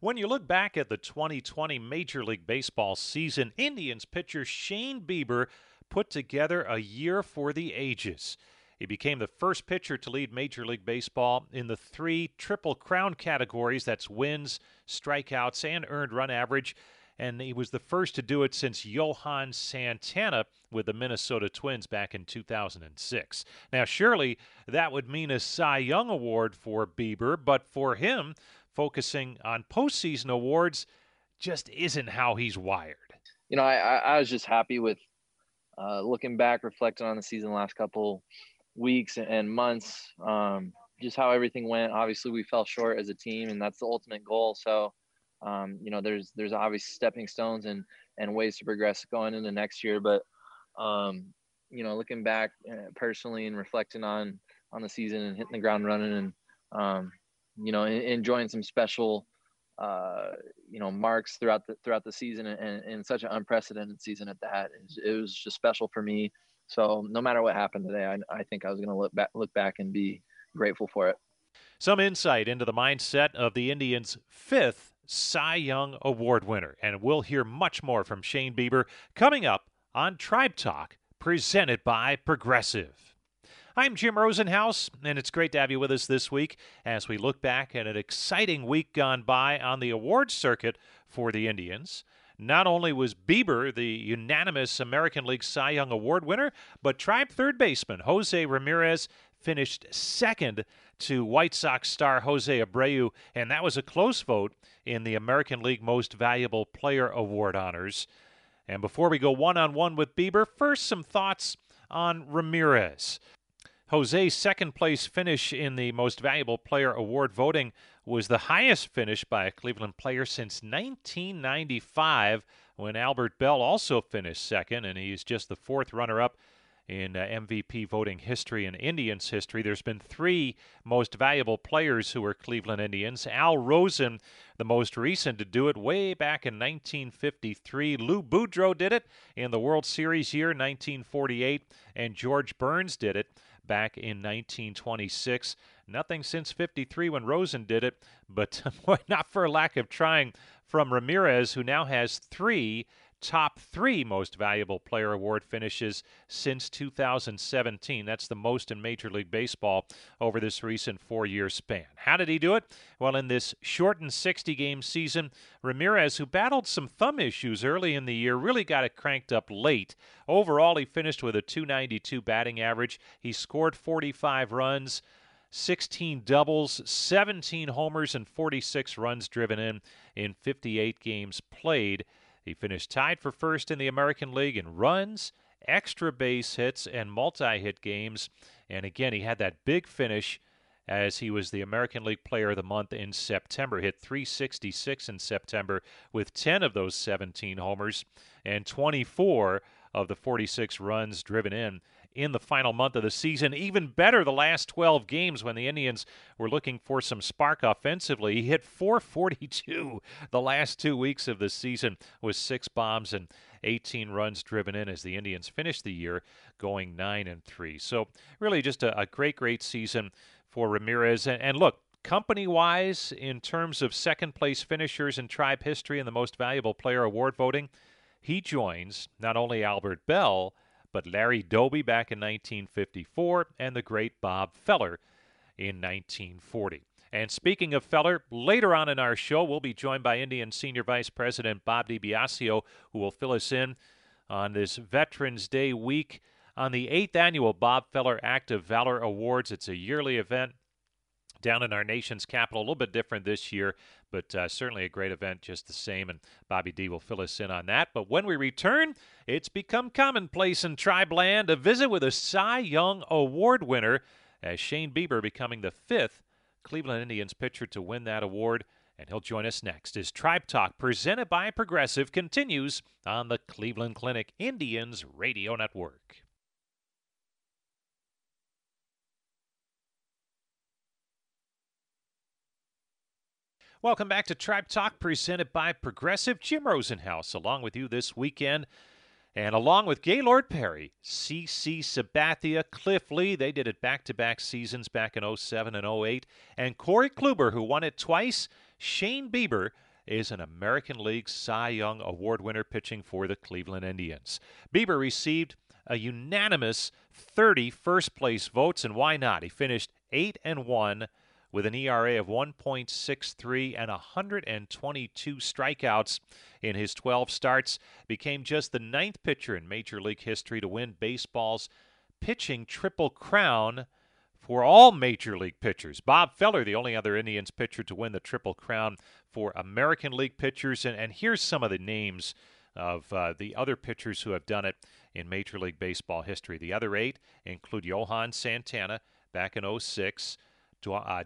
When you look back at the 2020 Major League Baseball season, Indians pitcher Shane Bieber put together a year for the ages. He became the first pitcher to lead Major League Baseball in the three Triple Crown categories. That's wins, strikeouts, and earned run average. And he was the first to do it since Johan Santana with the Minnesota Twins back in 2006. Now, surely that would mean a Cy Young Award for Bieber, but for him, focusing on postseason awards just isn't how he's wired. You know, I was just happy with looking back, reflecting on the season the last couple weeks and months, just how everything went. Obviously, we fell short as a team, and that's the ultimate goal. So, you know, there's obviously stepping stones and ways to progress going into next year. But, you know, looking back personally and reflecting on the season and hitting the ground running and, you know, enjoying some special, you know, marks throughout the season and such an unprecedented season at that. It was just special for me. So no matter what happened today, I think I was going to look back and be grateful for it. Some insight into the mindset of the Indians' fifth Cy Young Award winner. And we'll hear much more from Shane Bieber coming up on Tribe Talk, presented by Progressive. I'm Jim Rosenhaus, and it's great to have you with us this week as we look back at an exciting week gone by on the awards circuit for the Indians. Not only was Bieber the unanimous American League Cy Young Award winner, but Tribe third baseman Jose Ramirez finished second to White Sox star Jose Abreu, and that was a close vote in the American League Most Valuable Player Award honors. And before we go one-on-one with Bieber, first some thoughts on Ramirez. Jose's second-place finish in the Most Valuable Player Award voting was the highest finish by a Cleveland player since 1995, when Albert Bell also finished second, and he is just the fourth runner-up in MVP voting history and Indians history. There's been three Most Valuable Players who were Cleveland Indians. Al Rosen, the most recent to do it way back in 1953. Lou Boudreau did it in the World Series year 1948, and George Burns did it back in 1926. Nothing since 53 when Rosen did it, but not for a lack of trying from Ramirez, who now has three top three Most Valuable Player Award finishes since 2017. That's the most in Major League Baseball over this recent four-year span. How did he do it? Well, in this shortened 60-game season, Ramirez, who battled some thumb issues early in the year, really got it cranked up late. Overall, he finished with a .292 batting average. He scored 45 runs, 16 doubles, 17 homers, and 46 runs driven in 58 games played. He finished tied for first in the American League in runs, extra base hits, and multi-hit games. And again, he had that big finish as he was the American League Player of the Month in September. Hit .366 in September with 10 of those 17 homers and 24 of the 46 runs driven in the final month of the season. Even better, the last 12 games when the Indians were looking for some spark offensively. He hit .442 the last 2 weeks of the season with 6 bombs and 18 runs driven in as the Indians finished the year going 9-3. So really just a great season for Ramirez. And look, company-wise, in terms of second-place finishers in Tribe history and the Most Valuable Player Award voting, he joins not only Albert Bell, but Larry Doby back in 1954 and the great Bob Feller in 1940. And speaking of Feller, later on in our show, we'll be joined by Indian Senior Vice President Bob DiBiasio, who will fill us in on this Veterans Day week on the 8th annual Bob Feller Act of Valor Awards. It's a yearly event down in our nation's capital. A little bit different this year, but certainly a great event just the same, and Bobby D will fill us in on that. But when we return, it's become commonplace in Tribe Land, a visit with a Cy Young Award winner, as Shane Bieber becoming the fifth Cleveland Indians pitcher to win that award. And he'll join us next as Tribe Talk, presented by Progressive, continues on the Cleveland Clinic Indians Radio Network. Welcome back to Tribe Talk, presented by Progressive. Jim Rosenhaus along with you this weekend. And along with Gaylord Perry, C.C. Sabathia, Cliff Lee, they did it back-to-back seasons back in 07 and 08. And Corey Kluber, who won it twice. Shane Bieber is an American League Cy Young Award winner pitching for the Cleveland Indians. Bieber received a unanimous 30 first-place votes, and why not? He finished 8-1 with an ERA of 1.63 and 122 strikeouts in his 12 starts, became just the ninth pitcher in Major League history to win baseball's pitching triple crown for all Major League pitchers. Bob Feller, the only other Indians pitcher to win the triple crown for American League pitchers. And here's some of the names of the other pitchers who have done it in Major League Baseball history. The other eight include Johan Santana back in 06,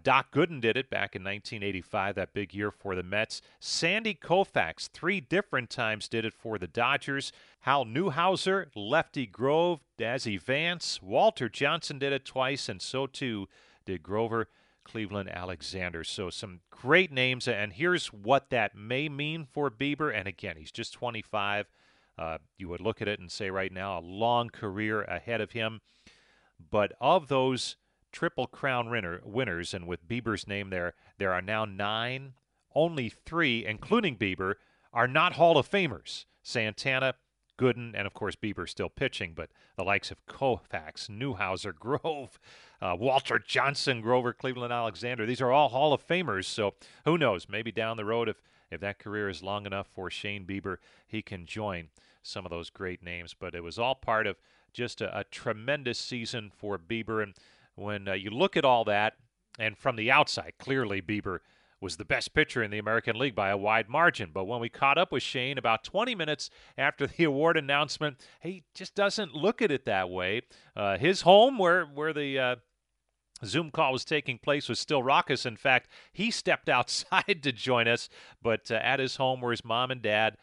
Doc Gooden did it back in 1985, that big year for the Mets. Sandy Koufax three different times did it for the Dodgers. Hal Newhouser, Lefty Grove, Dazzy Vance, Walter Johnson did it twice, and so too did Grover Cleveland Alexander. So some great names, and here's what that may mean for Bieber. And again, he's just 25. You would look at it and say right now a long career ahead of him. But of those Triple Crown winners, and with Bieber's name there are now 9. Only 3, including Bieber, are not Hall of Famers. Santana, Gooden, and of course Bieber still pitching, but the likes of Koufax, Newhouser, Grove, Walter Johnson, Grover, Cleveland Alexander, these are all Hall of Famers, so who knows, maybe down the road if that career is long enough for Shane Bieber, he can join some of those great names. But it was all part of just a tremendous season for Bieber, and when you look at all that, and from the outside, clearly Bieber was the best pitcher in the American League by a wide margin. But when we caught up with Shane about 20 minutes after the award announcement, he just doesn't look at it that way. His home, where the Zoom call was taking place, was still raucous. In fact, he stepped outside to join us, but at his home were his mom and dad,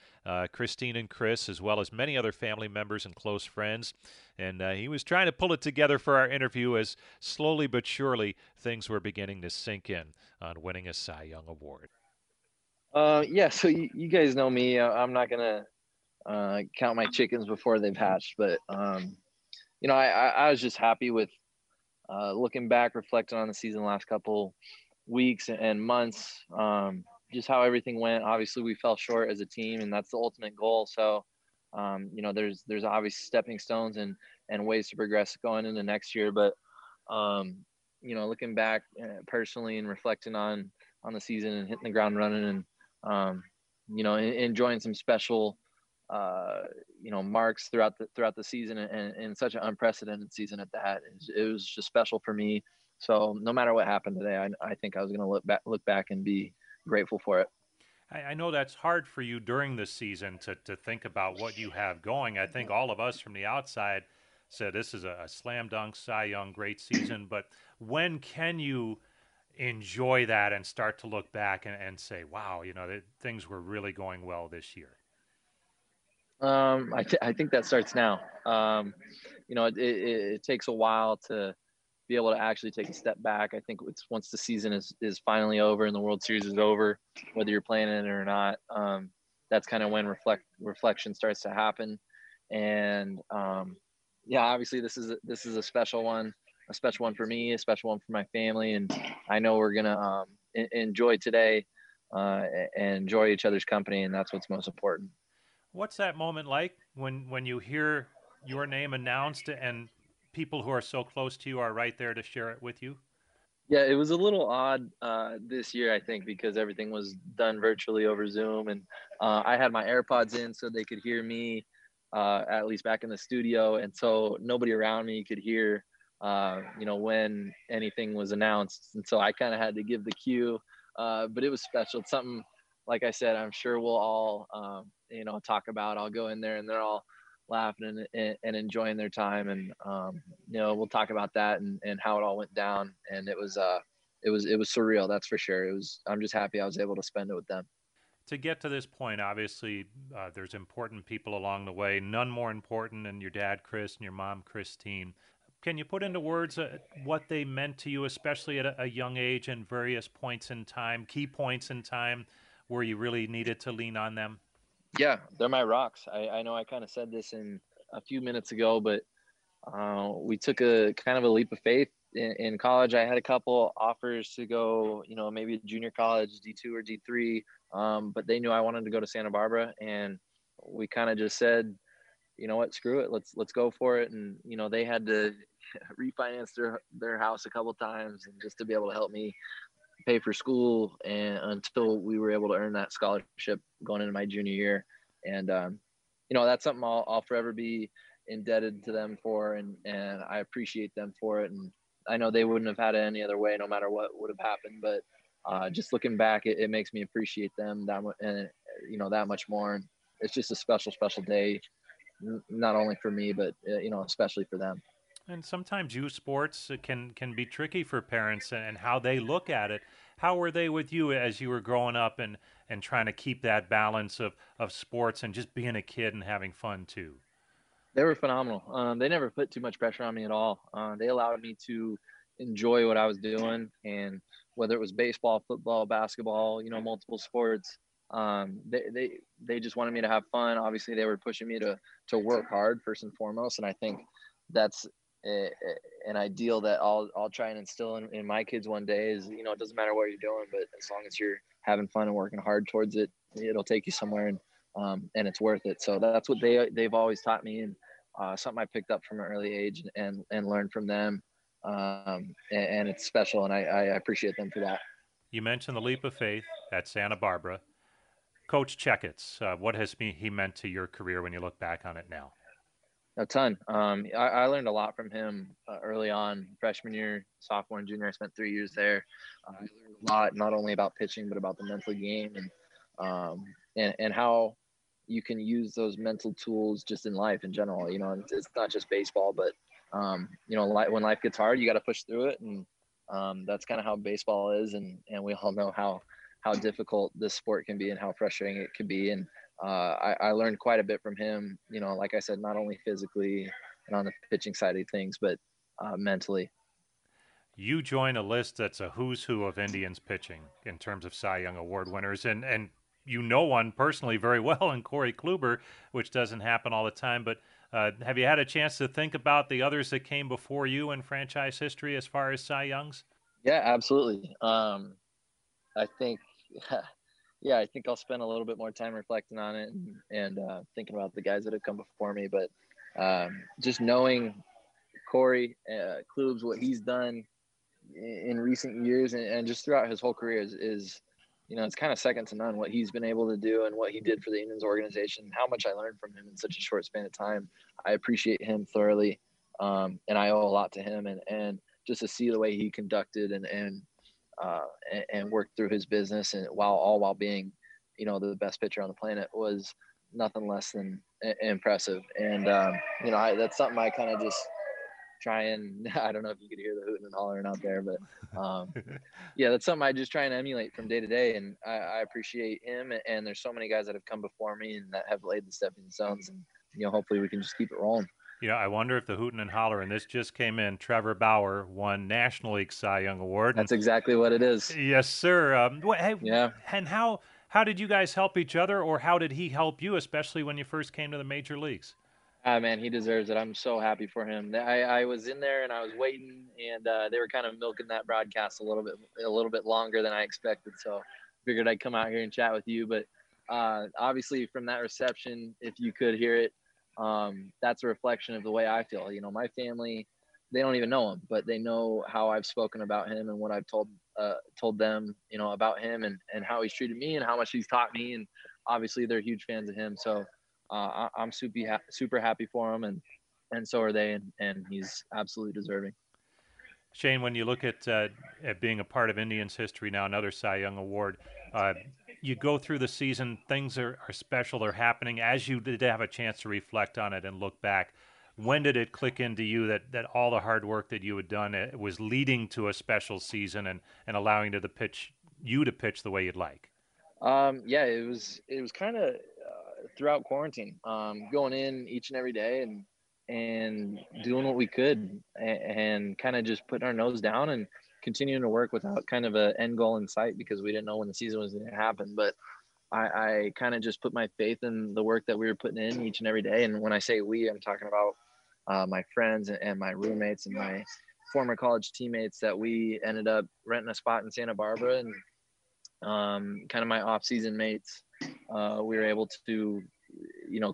Christine and Chris, as well as many other family members and close friends. And he was trying to pull it together for our interview as slowly but surely things were beginning to sink in on winning a Cy Young Award. Yeah, so you guys know me. I'm not going to count my chickens before they've hatched. But, you know, I was just happy with looking back, reflecting on the season the last couple weeks and months, just how everything went. Obviously, we fell short as a team, and that's the ultimate goal. So, you know, there's obviously stepping stones and ways to progress going into next year. But, you know, looking back personally and reflecting on the season and hitting the ground running and, you know, enjoying some special, you know, marks throughout the season and such an unprecedented season at that. It was just special for me. So no matter what happened today, I think I was going to look back and be grateful for it. I know that's hard for you during the season to think about what you have going. I think all of us from the outside said this is a slam dunk Cy Young great season, but when can you enjoy that and start to look back and say, wow, you know, things were really going well this year? I think that starts now. You know, it takes a while to be able to actually take a step back. I think it's once the season is finally over and the World Series is over, whether you're playing in it or not, that's kind of when reflection starts to happen. And yeah, obviously this is a special one for me, a special one for my family, and I know we're gonna enjoy today and enjoy each other's company, and that's what's most important. What's that moment like when you hear your name announced and people who are so close to you are right there to share it with you? Yeah, it was a little odd this year, I think, because everything was done virtually over Zoom. And I had my AirPods in so they could hear me, at least back in the studio. And so nobody around me could hear when anything was announced. And so I kind of had to give the cue, but it was special. It's something, like I said, I'm sure we'll all, talk about. I'll go in there and they're all laughing and enjoying their time. And, we'll talk about that and how it all went down. And it was surreal. That's for sure. I'm just happy I was able to spend it with them. To get to this point, obviously, there's important people along the way, none more important than your dad, Chris, and your mom, Christine. Can you put into words what they meant to you, especially at a young age and various points in time, key points in time where you really needed to lean on them? Yeah, they're my rocks. I know I kind of said this in a few minutes ago, but we took a kind of a leap of faith in college. I had a couple offers to go, maybe junior college, D2 or D3, but they knew I wanted to go to Santa Barbara, and we kind of just said, you know what, screw it, let's go for it. And they had to refinance their house a couple times, and just to be able to help me pay for school, and until we were able to earn that scholarship going into my junior year. And that's something I'll forever be indebted to them for, and I appreciate them for it. And I know they wouldn't have had it any other way, no matter what would have happened. But just looking back, it makes me appreciate them that much, and that much more. And it's just a special day, not only for me, but especially for them. And sometimes youth sports can be tricky for parents and how they look at it. How were they with you as you were growing up and trying to keep that balance of sports and just being a kid and having fun too? They were phenomenal. They never put too much pressure on me at all. They allowed me to enjoy what I was doing, and whether it was baseball, football, basketball, multiple sports, they just wanted me to have fun. Obviously, they were pushing me to work hard first and foremost, and I think that's an ideal that I'll try and instill in my kids one day. Is it doesn't matter what you're doing, but as long as you're having fun and working hard towards it, it'll take you somewhere, and it's worth it. So that's what they've always taught me, and something I picked up from an early age and learned from them. And it's special, and I appreciate them for that. You mentioned the leap of faith at Santa Barbara. Coach Checkets, what has he meant to your career when you look back on it now? A ton. I learned a lot from him early on. Freshman year, sophomore, and junior, I spent 3 years there. I learned a lot, not only about pitching, but about the mental game and how you can use those mental tools just in life in general. It's not just baseball, but when life gets hard, you got to push through it. And that's kind of how baseball is. And we all know how difficult this sport can be and how frustrating it can be. And I learned quite a bit from him, like I said, not only physically and on the pitching side of things, but mentally. You join a list that's a who's who of Indians pitching in terms of Cy Young Award winners. And you know one personally very well in Corey Kluber, which doesn't happen all the time. But have you had a chance to think about the others that came before you in franchise history as far as Cy Youngs? Yeah, absolutely. I think I'll spend a little bit more time reflecting on it and thinking about the guys that have come before me. But just knowing Corey Kluber, what he's done in recent years and just throughout his whole career is it's kind of second to none what he's been able to do and what he did for the Indians organization, how much I learned from him in such a short span of time. I appreciate him thoroughly, and I owe a lot to him. And just to see the way he conducted and worked through his business, and while being, the best pitcher on the planet, was nothing less than impressive. And that's something I kind of just try and I don't know if you could hear the hooting and hollering out there, but that's something I just try and emulate from day to day. And I appreciate him. And there's so many guys that have come before me and that have laid the stepping stones. And hopefully we can just keep it rolling. I wonder if the hooting and hollering, this just came in, Trevor Bauer won National League Cy Young Award. That's exactly what it is. Yes, sir. And how did you guys help each other, or how did he help you, especially when you first came to the major leagues? Man, he deserves it. I'm so happy for him. I was in there and I was waiting, and they were kind of milking that broadcast a little bit longer than I expected. So figured I'd come out here and chat with you. But obviously from that reception, if you could hear it, that's a reflection of the way I feel. My family, they don't even know him, but they know how I've spoken about him and what I've told them, about him and how he's treated me and how much he's taught me. And obviously they're huge fans of him. So I'm super happy for him, and so are they, and he's absolutely deserving. Shane, when you look at being a part of Indians history now, another Cy Young Award, you go through the season, things are special, they're happening. As you did have a chance to reflect on it and look back, when did it click into you that all the hard work that you had done was leading to a special season and allowing you to pitch the way you'd like? Yeah, it was kind of throughout quarantine, going in each and every day and doing what we could and kind of just putting our nose down and continuing to work without kind of an end goal in sight, because we didn't know when the season was going to happen. But I kind of just put my faith in the work that we were putting in each and every day. And when I say we, I'm talking about my friends and my roommates and my former college teammates that we ended up renting a spot in Santa Barbara, and kind of my off-season mates. We were able to,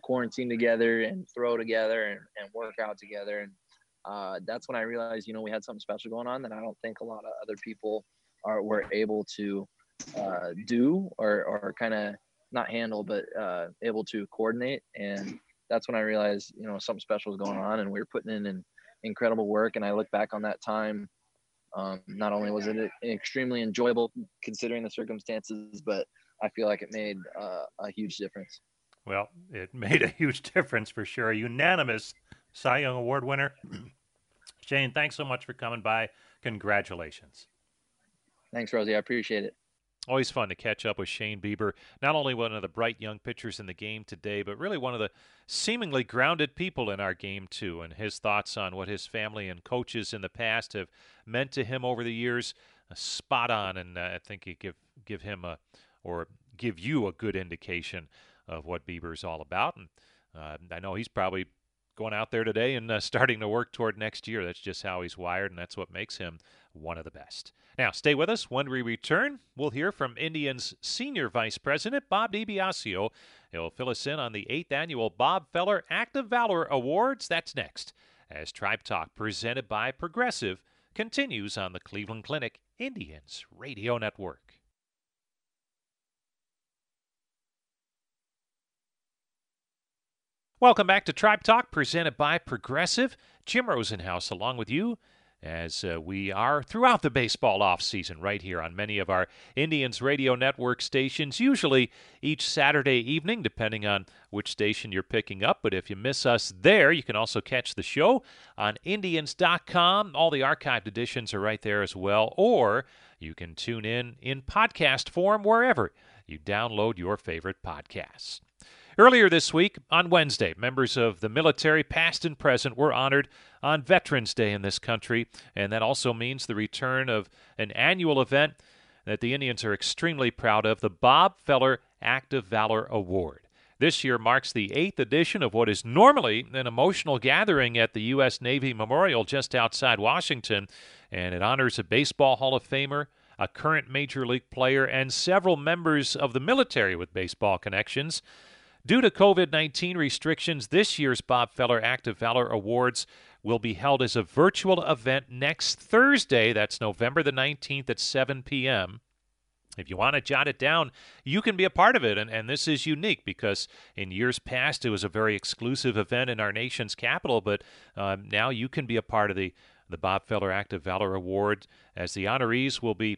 quarantine together and throw together and work out together. And that's when I realized, we had something special going on that I don't think a lot of other people were able to do or kind of not handle, but able to coordinate. And that's when I realized, something special was going on, and we were putting in an incredible work. And I look back on that time. Not only was it extremely enjoyable considering the circumstances, but I feel like it made a huge difference. Well, it made a huge difference for sure. A unanimous Cy Young Award winner. Shane, thanks so much for coming by. Congratulations. Thanks, Rosie. I appreciate it. Always fun to catch up with Shane Bieber. Not only one of the bright young pitchers in the game today, but really one of the seemingly grounded people in our game, too. And his thoughts on what his family and coaches in the past have meant to him over the years, spot on. And I think you give him give you a good indication of what Bieber's all about. And I know he's probably going out there today and starting to work toward next year. That's just how he's wired, and that's what makes him one of the best. Now, stay with us. When we return, we'll hear from Indians Senior Vice President Bob DiBiasio. He'll fill us in on the 8th Annual Bob Feller Act of Valor Awards. That's next, as Tribe Talk, presented by Progressive, continues on the Cleveland Clinic Indians Radio Network. Welcome back to Tribe Talk, presented by Progressive. Jim Rosenhaus along with you as we are throughout the baseball offseason right here on many of our Indians Radio Network stations, usually each Saturday evening, depending on which station you're picking up. But if you miss us there, you can also catch the show on Indians.com. All the archived editions are right there as well. Or you can tune in podcast form wherever you download your favorite podcasts. Earlier this week, on Wednesday, members of the military, past and present, were honored on Veterans Day in this country, and that also means the return of an annual event that the Indians are extremely proud of, the Bob Feller Act of Valor Award. This year marks the 8th edition of what is normally an emotional gathering at the U.S. Navy Memorial just outside Washington, and it honors a baseball Hall of Famer, a current Major League player, and several members of the military with baseball connections. Due to COVID-19 restrictions, this year's Bob Feller Act of Valor Awards will be held as a virtual event next Thursday. That's November the 19th at 7 p.m. If you want to jot it down, you can be a part of it. And this is unique because in years past, it was a very exclusive event in our nation's capital. But now you can be a part of the Bob Feller Act of Valor Award, as the honorees will be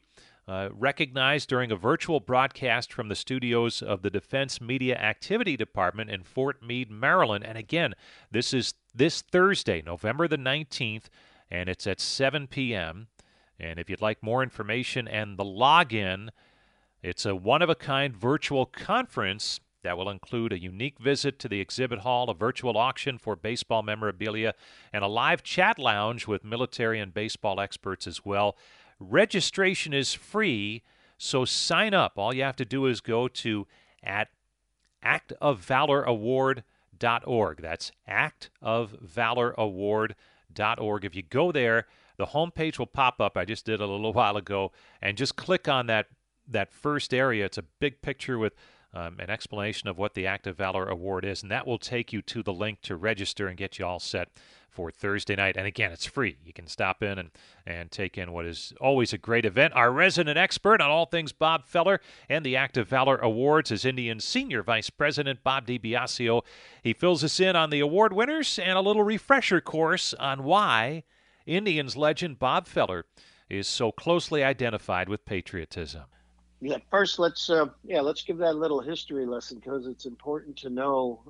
recognized during a virtual broadcast from the studios of the Defense Media Activity Department in Fort Meade, Maryland. And again, this is this Thursday, November the 19th, and it's at 7 p.m. And if you'd like more information and the login, it's a one-of-a-kind virtual conference that will include a unique visit to the exhibit hall, a virtual auction for baseball memorabilia, and a live chat lounge with military and baseball experts as well. Registration is free, so sign up. All you have to do is go to at actofvaloraward.org. That's actofvaloraward.org. If you go there, the homepage will pop up. I just did a little while ago, and just click on that first area. It's a big picture with an explanation of what the Act of Valor Award is, and that will take you to the link to register and get you all set for Thursday night. And again, it's free. You can stop in and take in what is always a great event. Our resident expert on all things Bob Feller and the Act of Valor Awards is Indians Senior Vice President Bob DiBiasio. He fills us in on the award winners and a little refresher course on why Indians legend Bob Feller is so closely identified with patriotism. Yeah, first let's give that little history lesson, because it's important to know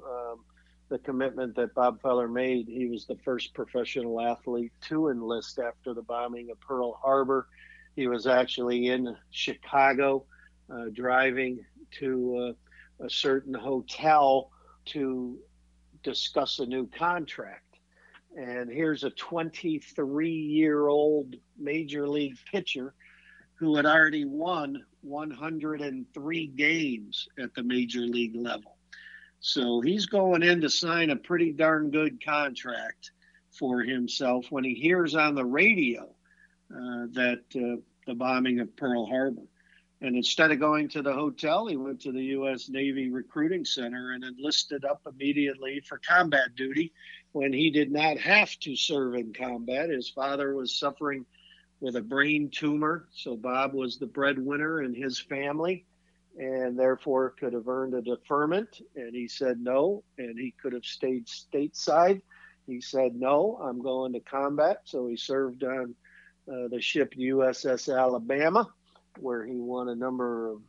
the commitment that Bob Feller made. He was the first professional athlete to enlist after the bombing of Pearl Harbor. He was actually in Chicago driving to a certain hotel to discuss a new contract. And here's a 23-year-old major league pitcher who had already won 103 games at the major league level. So he's going in to sign a pretty darn good contract for himself when he hears on the radio that the bombing of Pearl Harbor. And instead of going to the hotel, he went to the U.S. Navy Recruiting Center and enlisted up immediately for combat duty when he did not have to serve in combat. His father was suffering with a brain tumor, so Bob was the breadwinner in his family and therefore could have earned a deferment. And he said no, and he could have stayed stateside. He said, no, I'm going to combat. So he served on the ship USS Alabama, where he won a number of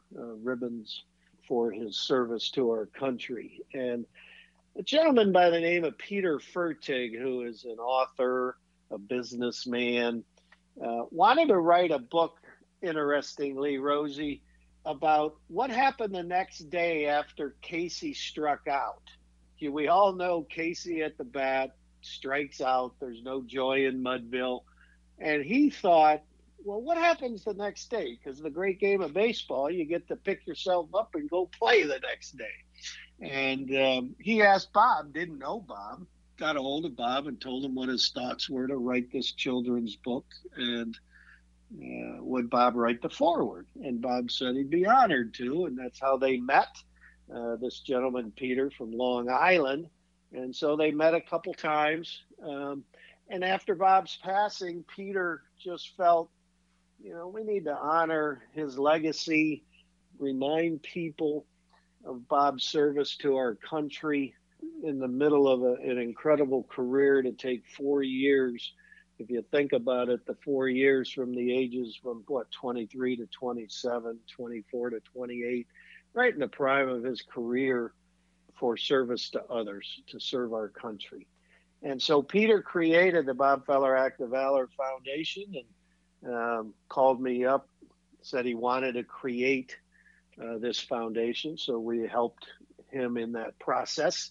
ribbons for his service to our country. And a gentleman by the name of Peter Fertig, who is an author, a businessman, wanted to write a book, interestingly, Rosie, about what happened the next day after Casey struck out. We all know Casey at the bat strikes out. There's no joy in Mudville. And he thought, well, what happens the next day? Because the great game of baseball, you get to pick yourself up and go play the next day. And he asked Bob, didn't know Bob, got a hold of Bob and told him what his thoughts were to write this children's book. And would Bob write the foreword? And Bob said he'd be honored to, and that's how they met, this gentleman, Peter, from Long Island. And so they met a couple times. And after Bob's passing, Peter just felt, we need to honor his legacy, remind people of Bob's service to our country in the middle of an incredible career to take 4 years. If you think about it, the 4 years from the ages from 23 to 27, 24 to 28, right in the prime of his career for service to others, to serve our country. And so Peter created the Bob Feller Act of Valor Foundation and called me up, said he wanted to create this foundation. So we helped him in that process.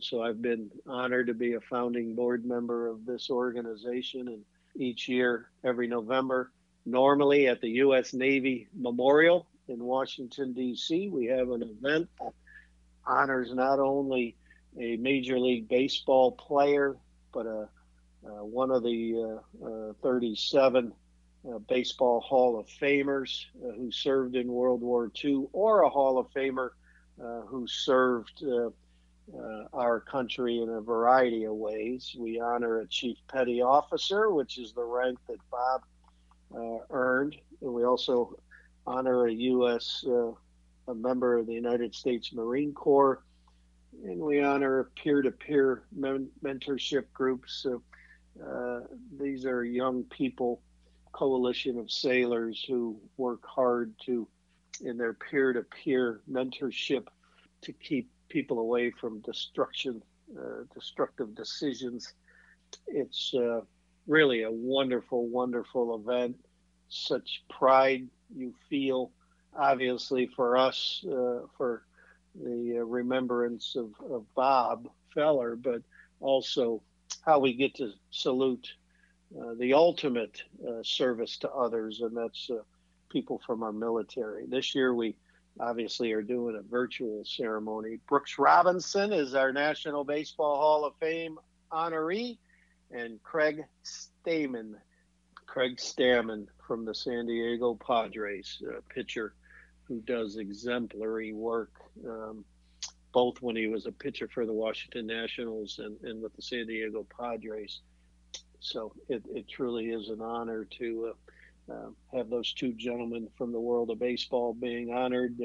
So I've been honored to be a founding board member of this organization. And each year, every November, normally at the U.S. Navy Memorial in Washington, D.C., we have an event that honors not only a Major League Baseball player, but one of the 37 Baseball Hall of Famers who served in World War II, or a Hall of Famer who served our country in a variety of ways. We honor a Chief Petty Officer, which is the rank that Bob earned. And we also honor a U.S. A member of the United States Marine Corps. And we honor peer-to-peer mentorship groups. So, these are young people, coalition of sailors who work hard in their peer-to-peer mentorship to keep people away from destructive decisions. It's really a wonderful, wonderful event. Such pride you feel, obviously, for us, for the remembrance of Bob Feller, but also how we get to salute the ultimate service to others, and that's people from our military. This year we obviously are doing a virtual ceremony. Brooks Robinson is our National Baseball Hall of Fame honoree, and Craig Stammen from the San Diego Padres, pitcher who does exemplary work, both when he was a pitcher for the Washington Nationals and with the San Diego Padres. So it truly is an honor to have those two gentlemen from the world of baseball being honored.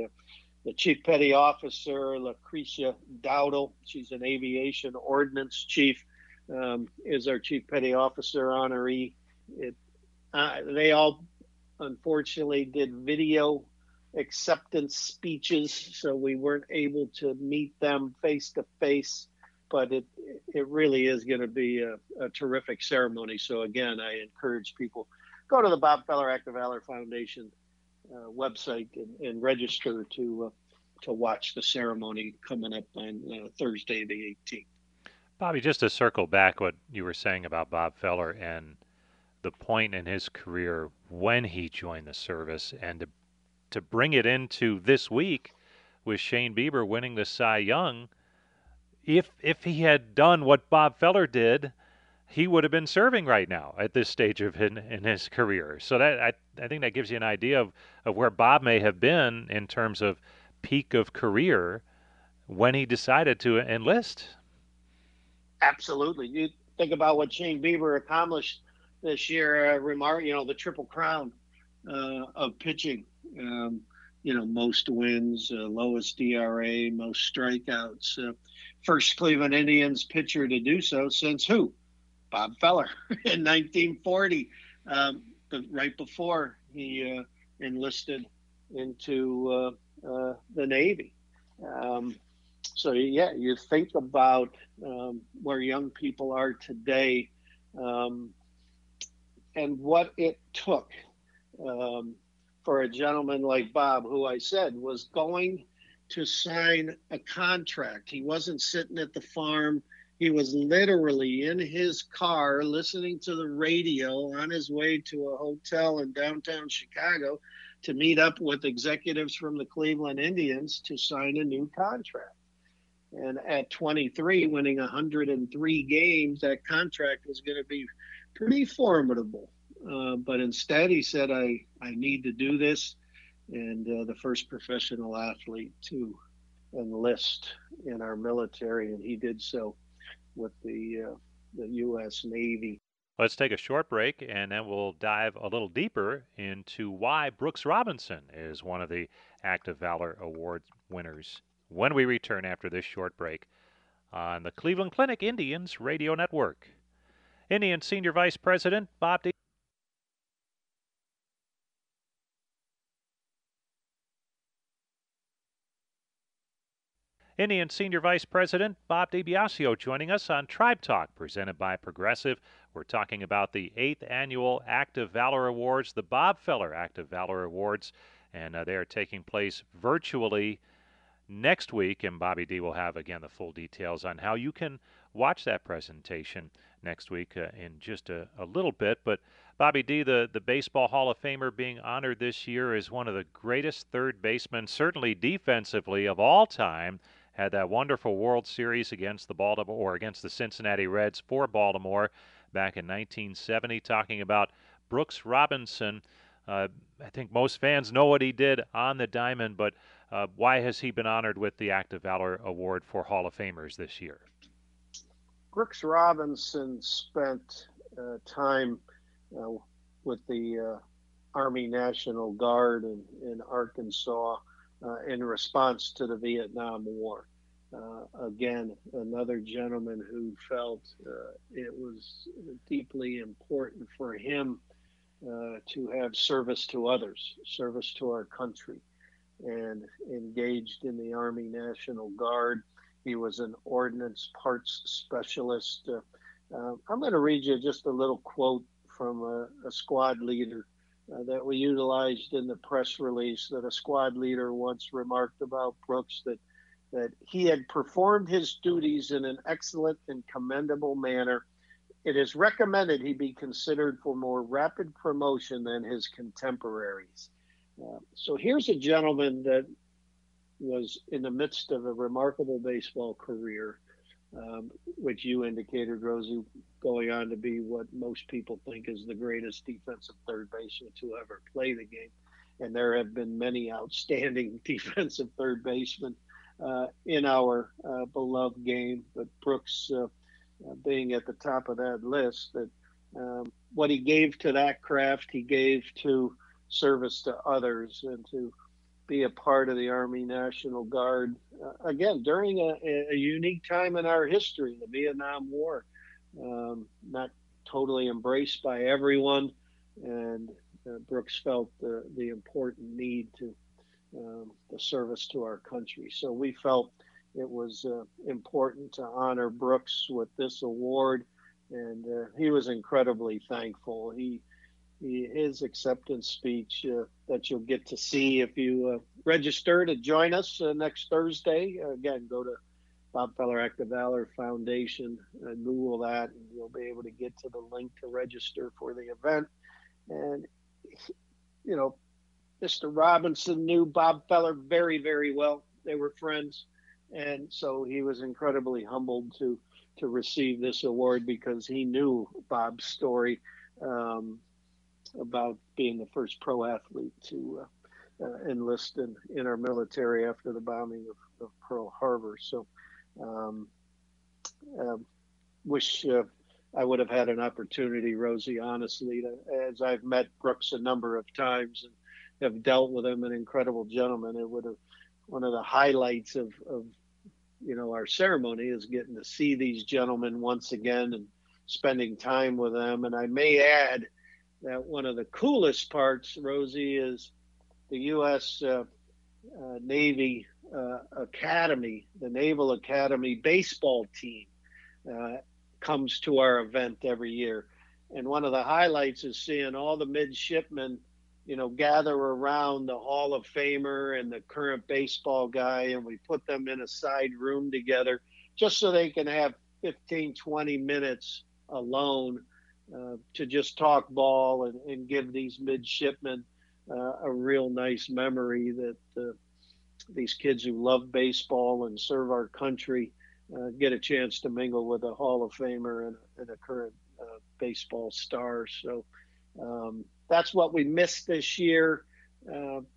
The Chief Petty Officer, Lucretia Dowdle, she's an aviation ordnance chief is our chief petty officer honoree. They all unfortunately did video acceptance speeches, so we weren't able to meet them face to face, but it really is going to be a terrific ceremony. So again, I encourage people, go to the Bob Feller Act of Valor Foundation website and register to watch the ceremony coming up on Thursday the 18th. Bobby, just to circle back what you were saying about Bob Feller and the point in his career when he joined the service, and to bring it into this week with Shane Bieber winning the Cy Young, if he had done what Bob Feller did, he would have been serving right now at this stage of in his career. So that I think that gives you an idea of where Bob may have been in terms of peak of career when he decided to enlist. Absolutely. You think about what Shane Bieber accomplished this year, the Triple Crown of pitching. Most wins, lowest ERA, most strikeouts. First Cleveland Indians pitcher to do so since who? Bob Feller in 1940, right before he enlisted into the Navy. So, yeah, you think about where young people are today and what it took for a gentleman like Bob, who I said was going to sign a contract. He wasn't sitting at the farm. He was literally in his car listening to the radio on his way to a hotel in downtown Chicago to meet up with executives from the Cleveland Indians to sign a new contract. And at 23, winning 103 games, that contract was going to be pretty formidable. But instead, he said, I need to do this. And the first professional athlete to enlist in our military, and he did so with the U.S. Navy. Let's take a short break, and then we'll dive a little deeper into why Brooks Robinson is one of the Act of Valor Award winners when we return after this short break on the Cleveland Clinic Indians Radio Network. Indian Senior Vice President Bob D. Indian Senior Vice President Bob DiBiasio joining us on Tribe Talk, presented by Progressive. We're talking about the 8th Annual Act of Valor Awards, the Bob Feller Act of Valor Awards, and they are taking place virtually next week. And Bobby D will have, again, the full details on how you can watch that presentation next week in just a little bit. But Bobby D, the Baseball Hall of Famer being honored this year is one of the greatest third basemen, certainly defensively, of all time. Had that wonderful World Series against the Cincinnati Reds for Baltimore back in 1970. Talking about Brooks Robinson, I think most fans know what he did on the diamond, but why has he been honored with the Act of Valor Award for Hall of Famers this year? Brooks Robinson spent time with the Army National Guard in Arkansas. In response to the Vietnam War. Again, another gentleman who felt it was deeply important for him to have service to others, service to our country, and engaged in the Army National Guard. He was an ordnance parts specialist. I'm going to read you just a little quote from a squad leader that we utilized in the press release, that a squad leader once remarked about Brooks, that he had performed his duties in an excellent and commendable manner. It is recommended he be considered for more rapid promotion than his contemporaries. So here's a gentleman that was in the midst of a remarkable baseball career, which you indicated, Rosie, going on to be what most people think is the greatest defensive third baseman to ever play the game. And there have been many outstanding defensive third basemen in our beloved game. But Brooks being at the top of that list, that what he gave to that craft, he gave to service to others, and to be a part of the Army National Guard, again, during a unique time in our history, the Vietnam War. not totally embraced by everyone, and Brooks felt the important need to the service to our country. So we felt it was important to honor Brooks with this award, and he was incredibly thankful. His acceptance speech that you'll get to see if you register to join us next Thursday. Again, go to Bob Feller Act of Valor Foundation, Google that, and you'll be able to get to the link to register for the event. And, you know, Mr. Robinson knew Bob Feller very, very well. They were friends. And so he was incredibly humbled to receive this award because he knew Bob's story about being the first pro athlete to enlist in our military after the bombing of Pearl Harbor. So wish I would have had an opportunity, Rosie, honestly, as I've met Brooks a number of times and have dealt with him, an incredible gentleman. It would have, one of the highlights of you know, our ceremony is getting to see these gentlemen once again and spending time with them. And I may add that one of the coolest parts, Rosie, is the U.S. Navy Academy, the Naval Academy baseball team comes to our event every year. And one of the highlights is seeing all the midshipmen, you know, gather around the Hall of Famer and the current baseball guy, and we put them in a side room together just so they can have 15, 20 minutes alone to just talk ball and give these midshipmen a real nice memory that these kids who love baseball and serve our country get a chance to mingle with a Hall of Famer and a current baseball star. So that's what we missed this year,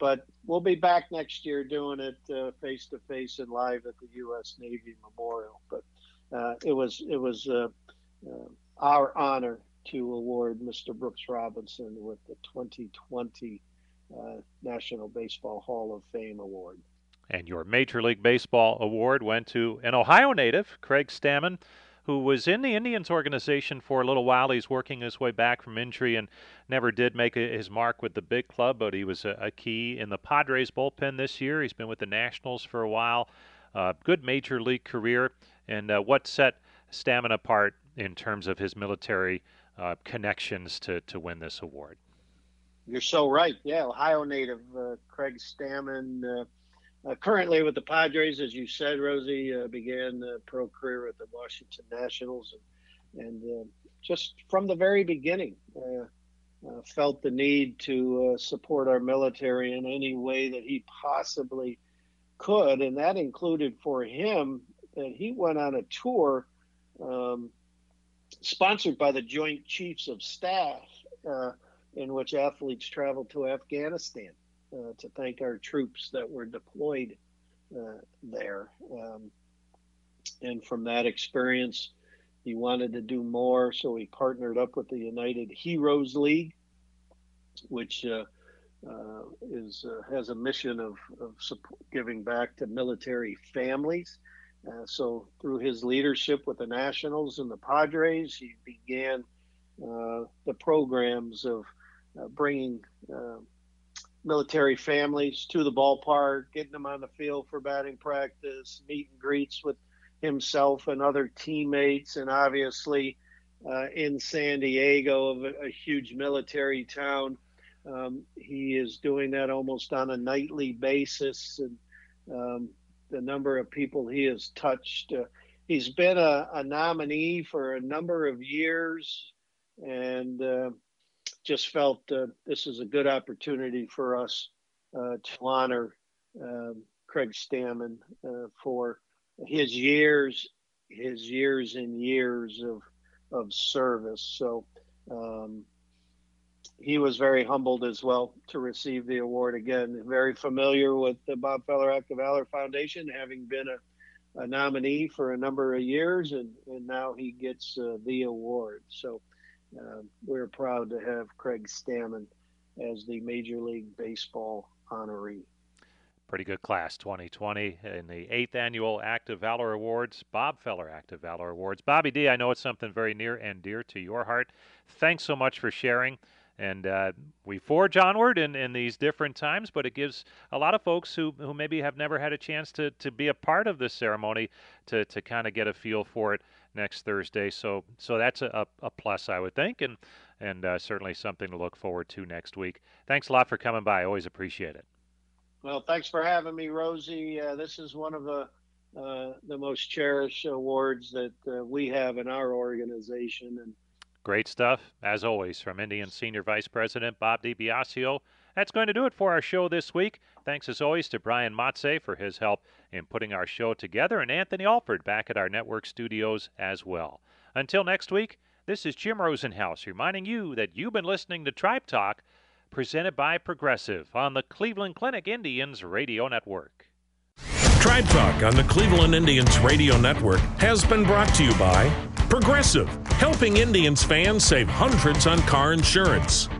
but we'll be back next year doing it face-to-face and live at the U.S. Navy Memorial. But it was our honor to award Mr. Brooks Robinson with the 2020 National Baseball Hall of Fame Award. And your Major League Baseball award went to an Ohio native, Craig Stammen, who was in the Indians organization for a little while. He's working his way back from injury and never did make his mark with the big club, but he was a key in the Padres bullpen this year. He's been with the Nationals for a while. Good major league career. And what set Stammen apart in terms of his military connections to win this award? You're so right. Yeah, Ohio native Craig Stammen, currently with the Padres, as you said, Rosie, began a pro career at the Washington Nationals, and just from the very beginning felt the need to support our military in any way that he possibly could. And that included for him that he went on a tour sponsored by the Joint Chiefs of Staff in which athletes traveled to Afghanistan. To thank our troops that were deployed there. And from that experience, he wanted to do more, so he partnered up with the United Heroes League, which has a mission of giving back to military families. So through his leadership with the Nationals and the Padres, he began the programs of bringing military families to the ballpark, getting them on the field for batting practice, meet and greets with himself and other teammates. And obviously in San Diego, of a huge military town, he is doing that almost on a nightly basis. And the number of people he has touched, he's been a nominee for a number of years, and just felt this is a good opportunity for us to honor Craig Stammen for his years of service. So he was very humbled as well to receive the award. Again, very familiar with the Bob Feller Act of Valor Foundation, having been a nominee for a number of years, and now he gets the award. So we're proud to have Craig Stammen as the Major League Baseball honoree. Pretty good class, 2020, in the 8th Annual Act of Valor Awards, Bob Feller Act of Valor Awards. Bobby D., I know it's something very near and dear to your heart. Thanks so much for sharing. And we forge onward in these different times, but it gives a lot of folks who maybe have never had a chance to be a part of this ceremony to kind of get a feel for it next Thursday. So that's a plus, I would think, and certainly something to look forward to next week. Thanks a lot for coming by. I always appreciate it. Well, thanks for having me, Rosie. This is one of the most cherished awards that we have in our organization. And great stuff, as always, from Indian Senior Vice President Bob DiBiasio. That's going to do it for our show this week. Thanks, as always, to Brian Motze for his help in putting our show together, and Anthony Alford back at our network studios as well. Until next week, this is Jim Rosenhaus reminding you that you've been listening to Tribe Talk, presented by Progressive on the Cleveland Clinic Indians Radio Network. Tribe Talk on the Cleveland Indians Radio Network has been brought to you by Progressive, helping Indians fans save hundreds on car insurance.